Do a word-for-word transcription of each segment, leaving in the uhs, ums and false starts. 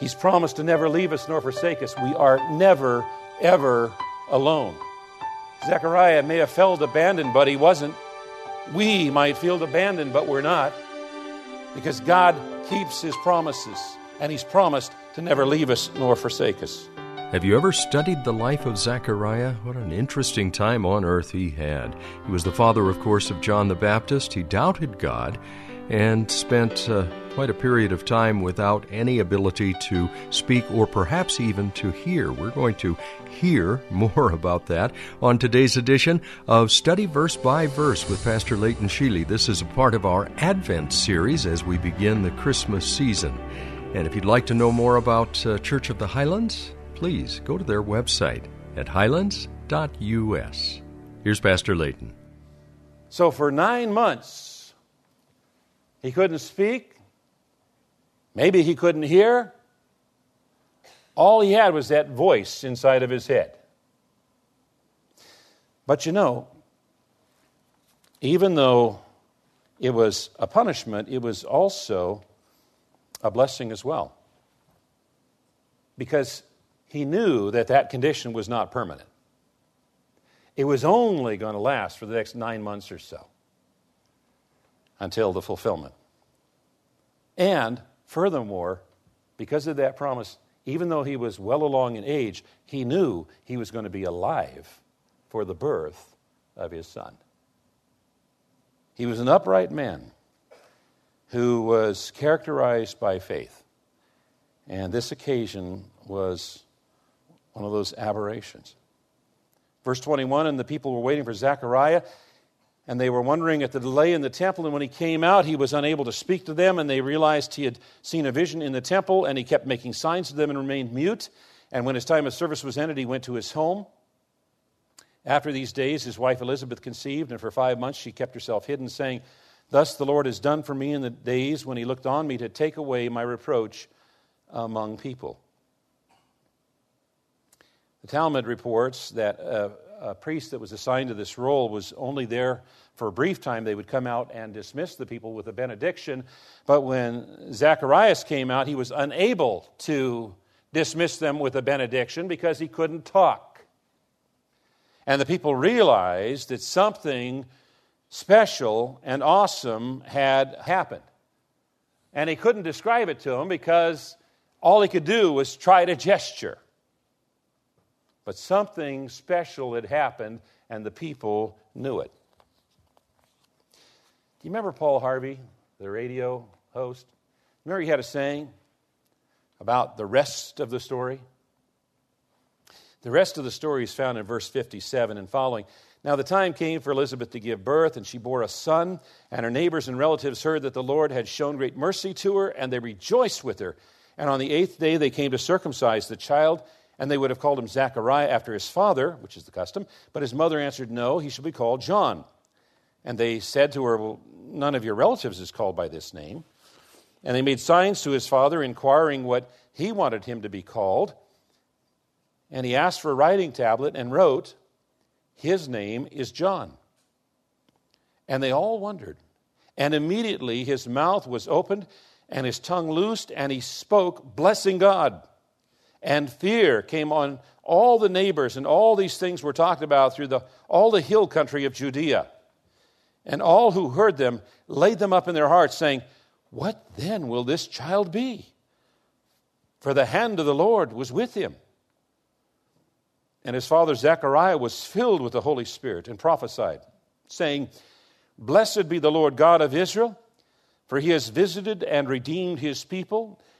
He's promised to never leave us nor forsake us. We are never, ever alone. Zechariah may have felt abandoned, but he wasn't. We might feel abandoned, but we're not. Because God keeps His promises, and He's promised to never leave us nor forsake us. Have you ever studied the life of Zechariah? What an interesting time on earth he had. He was the father, of course, of John the Baptist. He doubted God and spent uh, quite a period of time without any ability to speak or perhaps even to hear. We're going to hear more about that on today's edition of Study Verse by Verse with Pastor Leighton Sheely. This is a part of our Advent series as we begin the Christmas season. And if you'd like to know more about uh, Church of the Highlands, please go to their website at highlands dot U S. Here's Pastor Leighton. So for nine months, he couldn't speak. Maybe he couldn't hear. All he had was that voice inside of his head. But you know, even though it was a punishment, it was also a blessing as well. Because he knew that that condition was not permanent. It was only going to last for the next nine months or so, until the fulfillment. And furthermore, because of that promise, even though he was well along in age, he knew he was going to be alive for the birth of his son. He was an upright man who was characterized by faith. And this occasion was one of those aberrations. Verse twenty-one, and the people were waiting for Zechariah, and they were wondering at the delay in the temple, and when he came out, he was unable to speak to them, and they realized he had seen a vision in the temple, and he kept making signs to them and remained mute. And when his time of service was ended, he went to his home. After these days, his wife Elizabeth conceived, and for five months she kept herself hidden, saying, "Thus the Lord has done for me in the days when He looked on me to take away my reproach among people." The Talmud reports that Uh, A priest that was assigned to this role was only there for a brief time. They would come out and dismiss the people with a benediction. But when Zacharias came out, he was unable to dismiss them with a benediction because he couldn't talk. And the people realized that something special and awesome had happened. And he couldn't describe it to them because all he could do was try to gesture. But something special had happened, and the people knew it. Do you remember Paul Harvey, the radio host? Remember he had a saying about the rest of the story? The rest of the story is found in verse fifty-seven and following. Now the time came for Elizabeth to give birth, and she bore a son, and her neighbors and relatives heard that the Lord had shown great mercy to her, and they rejoiced with her. And on the eighth day they came to circumcise the child, and they would have called him Zechariah after his father, which is the custom. But his mother answered, "No, he shall be called John." And they said to her, "Well, none of your relatives is called by this name." And they made signs to his father, inquiring what he wanted him to be called. And he asked for a writing tablet and wrote, "His name is John." And they all wondered. And immediately his mouth was opened and his tongue loosed, and he spoke, blessing God. And fear came on all the neighbors, and all these things were talked about through the, all the hill country of Judea. And all who heard them laid them up in their hearts, saying, "What then will this child be? For the hand of the Lord was with him." And his father Zechariah was filled with the Holy Spirit and prophesied, saying, "Blessed be the Lord God of Israel, for He has visited and redeemed His people,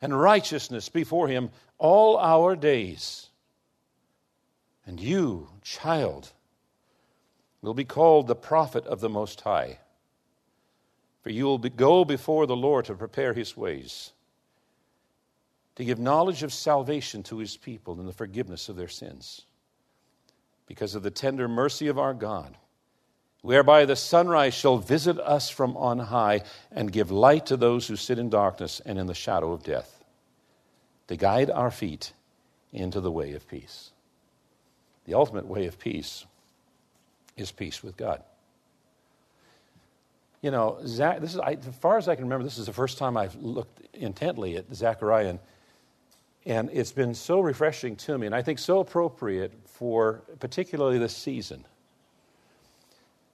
and righteousness before him all our days. And you, child, will be called the prophet of the Most High, for you will be, go before the Lord to prepare his ways, to give knowledge of salvation to his people and the forgiveness of their sins, because of the tender mercy of our God, whereby the sunrise shall visit us from on high and give light to those who sit in darkness and in the shadow of death, to guide our feet into the way of peace. The ultimate way of peace is peace with God. You know, Zach, this is I, as far as I can remember, this is the first time I've looked intently at Zechariah, and, and it's been so refreshing to me, and I think so appropriate for particularly this season.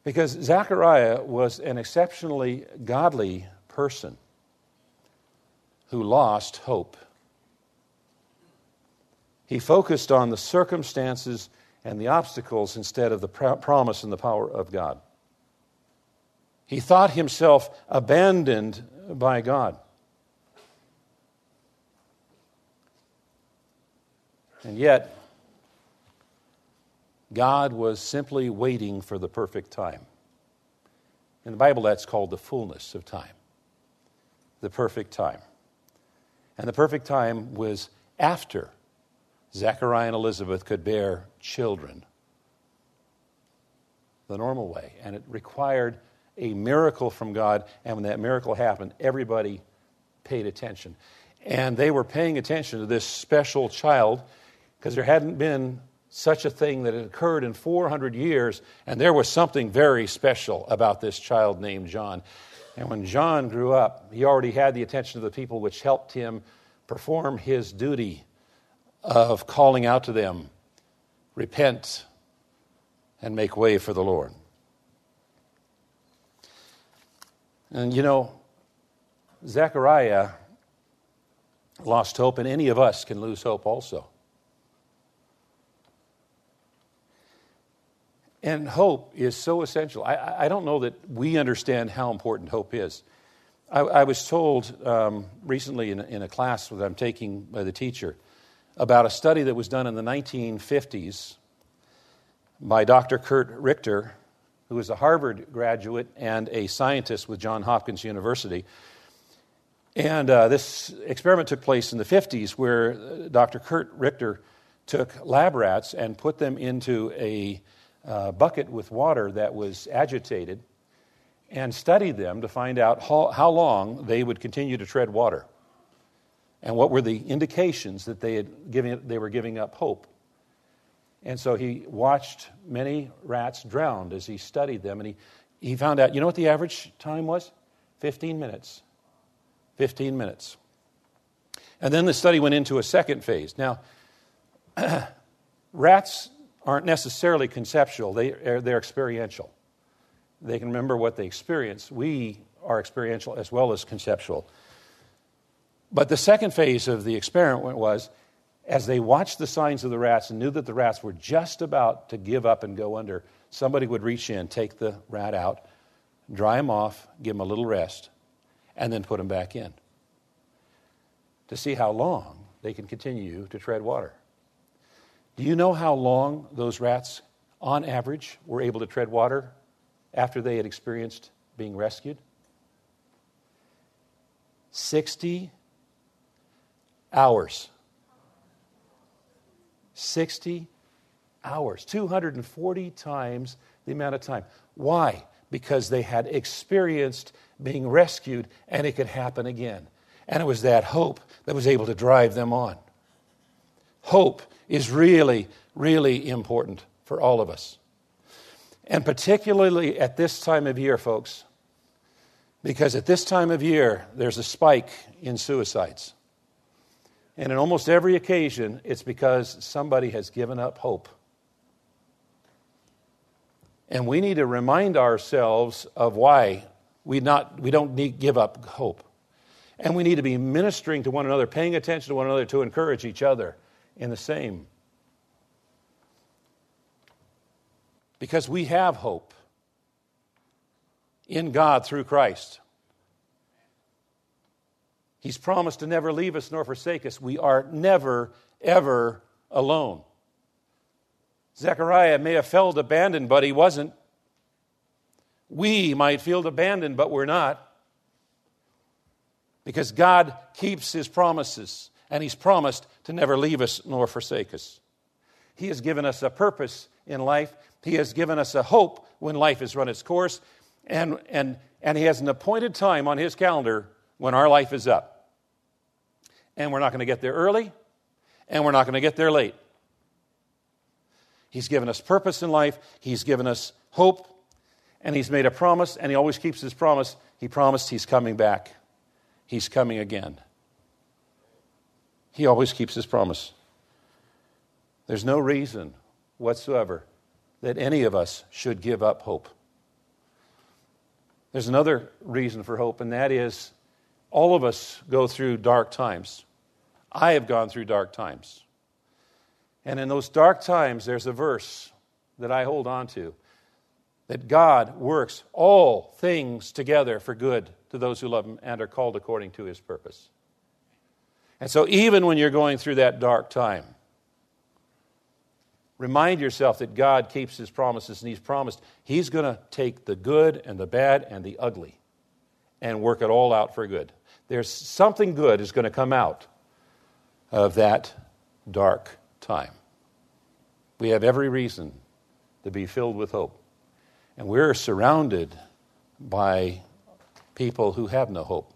Because Zechariah was an exceptionally godly person who lost hope. He focused on the circumstances and the obstacles instead of the pr- promise and the power of God. He thought himself abandoned by God. And yet, God was simply waiting for the perfect time. In the Bible, that's called the fullness of time, the perfect time. And the perfect time was after Zechariah and Elizabeth could bear children the normal way. And it required a miracle from God, and when that miracle happened, everybody paid attention. And they were paying attention to this special child because there hadn't been such a thing that had occurred in four hundred years, and there was something very special about this child named John. And when John grew up, he already had the attention of the people, which helped him perform his duty of calling out to them, repent and make way for the Lord. And you know, Zechariah lost hope, and any of us can lose hope also. And hope is so essential. I, I don't know that we understand how important hope is. I, I was told um, recently in, in a class that I'm taking by the teacher about a study that was done in the nineteen fifties by Doctor Kurt Richter, who is a Harvard graduate and a scientist with Johns Hopkins University. And uh, this experiment took place in the fifties where Doctor Kurt Richter took lab rats and put them into a Uh, bucket with water that was agitated and studied them to find out how, how long they would continue to tread water and what were the indications that they had given, they were giving up hope. And so he watched many rats drowned as he studied them, and he, he found out, you know what the average time was? fifteen minutes. fifteen minutes. And then the study went into a second phase. Now, rats aren't necessarily conceptual, they are, they're experiential. They can remember what they experience. We are experiential as well as conceptual. But the second phase of the experiment was, as they watched the signs of the rats and knew that the rats were just about to give up and go under, somebody would reach in, take the rat out, dry him off, give him a little rest, and then put him back in to see how long they can continue to tread water. Do you know how long those rats, on average, were able to tread water after they had experienced being rescued? sixty hours. sixty hours. two hundred forty times the amount of time. Why? Because they had experienced being rescued, and it could happen again. And it was that hope that was able to drive them on. Hope is really, really important for all of us. And particularly at this time of year, folks, because at this time of year, there's a spike in suicides. And on almost every occasion, it's because somebody has given up hope. And we need to remind ourselves of why we not we don't need give up hope. And we need to be ministering to one another, paying attention to one another to encourage each other in the same. Because we have hope in God through Christ. He's promised to never leave us nor forsake us. We are never, ever alone. Zechariah may have felt abandoned, but he wasn't. We might feel abandoned, but we're not. Because God keeps his promises, and he's promised to never leave us nor forsake us. He has given us a purpose in life. He has given us a hope when life has run its course, and, and, and he has an appointed time on his calendar when our life is up. And we're not going to get there early, and we're not going to get there late. He's given us purpose in life. He's given us hope, and he's made a promise, and he always keeps his promise. He promised he's coming back. He's coming again. He always keeps his promise. There's no reason whatsoever that any of us should give up hope. There's another reason for hope, and that is all of us go through dark times. I have gone through dark times. And in those dark times, there's a verse that I hold on to, that God works all things together for good to those who love him and are called according to his purpose. And so even when you're going through that dark time, remind yourself that God keeps his promises, and he's promised he's going to take the good and the bad and the ugly and work it all out for good. There's something good is going to come out of that dark time. We have every reason to be filled with hope. And we're surrounded by people who have no hope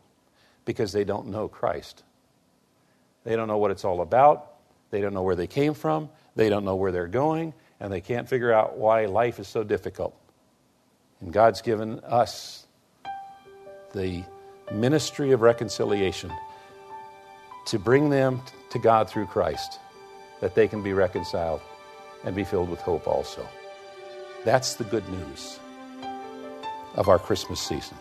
because they don't know Christ. They don't know what it's all about. They don't know where they came from. They don't know where they're going. And they can't figure out why life is so difficult. And God's given us the ministry of reconciliation to bring them to God through Christ, that they can be reconciled and be filled with hope also. That's the good news of our Christmas season.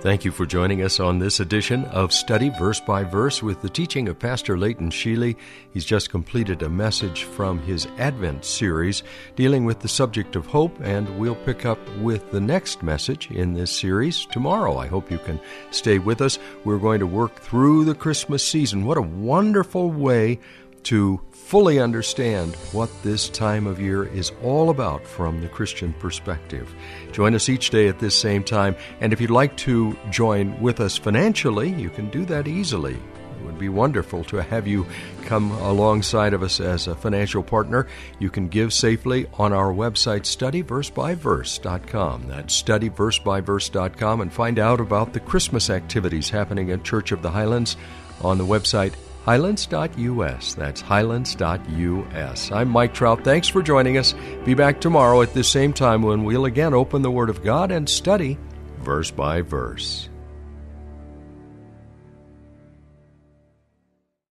Thank you for joining us on this edition of Study Verse by Verse with the teaching of Pastor Leighton Sheely. He's just completed a message from his Advent series dealing with the subject of hope, and we'll pick up with the next message in this series tomorrow. I hope you can stay with us. We're going to work through the Christmas season. What a wonderful way to fully understand what this time of year is all about from the Christian perspective. Join us each day at this same time, and if you'd like to join with us financially, you can do that easily. It would be wonderful to have you come alongside of us as a financial partner. You can give safely on our website, study verse by verse dot com. That's study verse by verse dot com, and find out about the Christmas activities happening at Church of the Highlands on the website, highlands dot U S. That's highlands dot U S. I'm Mike Trout. Thanks for joining us. Be back tomorrow at this same time when we'll again open the Word of God and study verse by verse.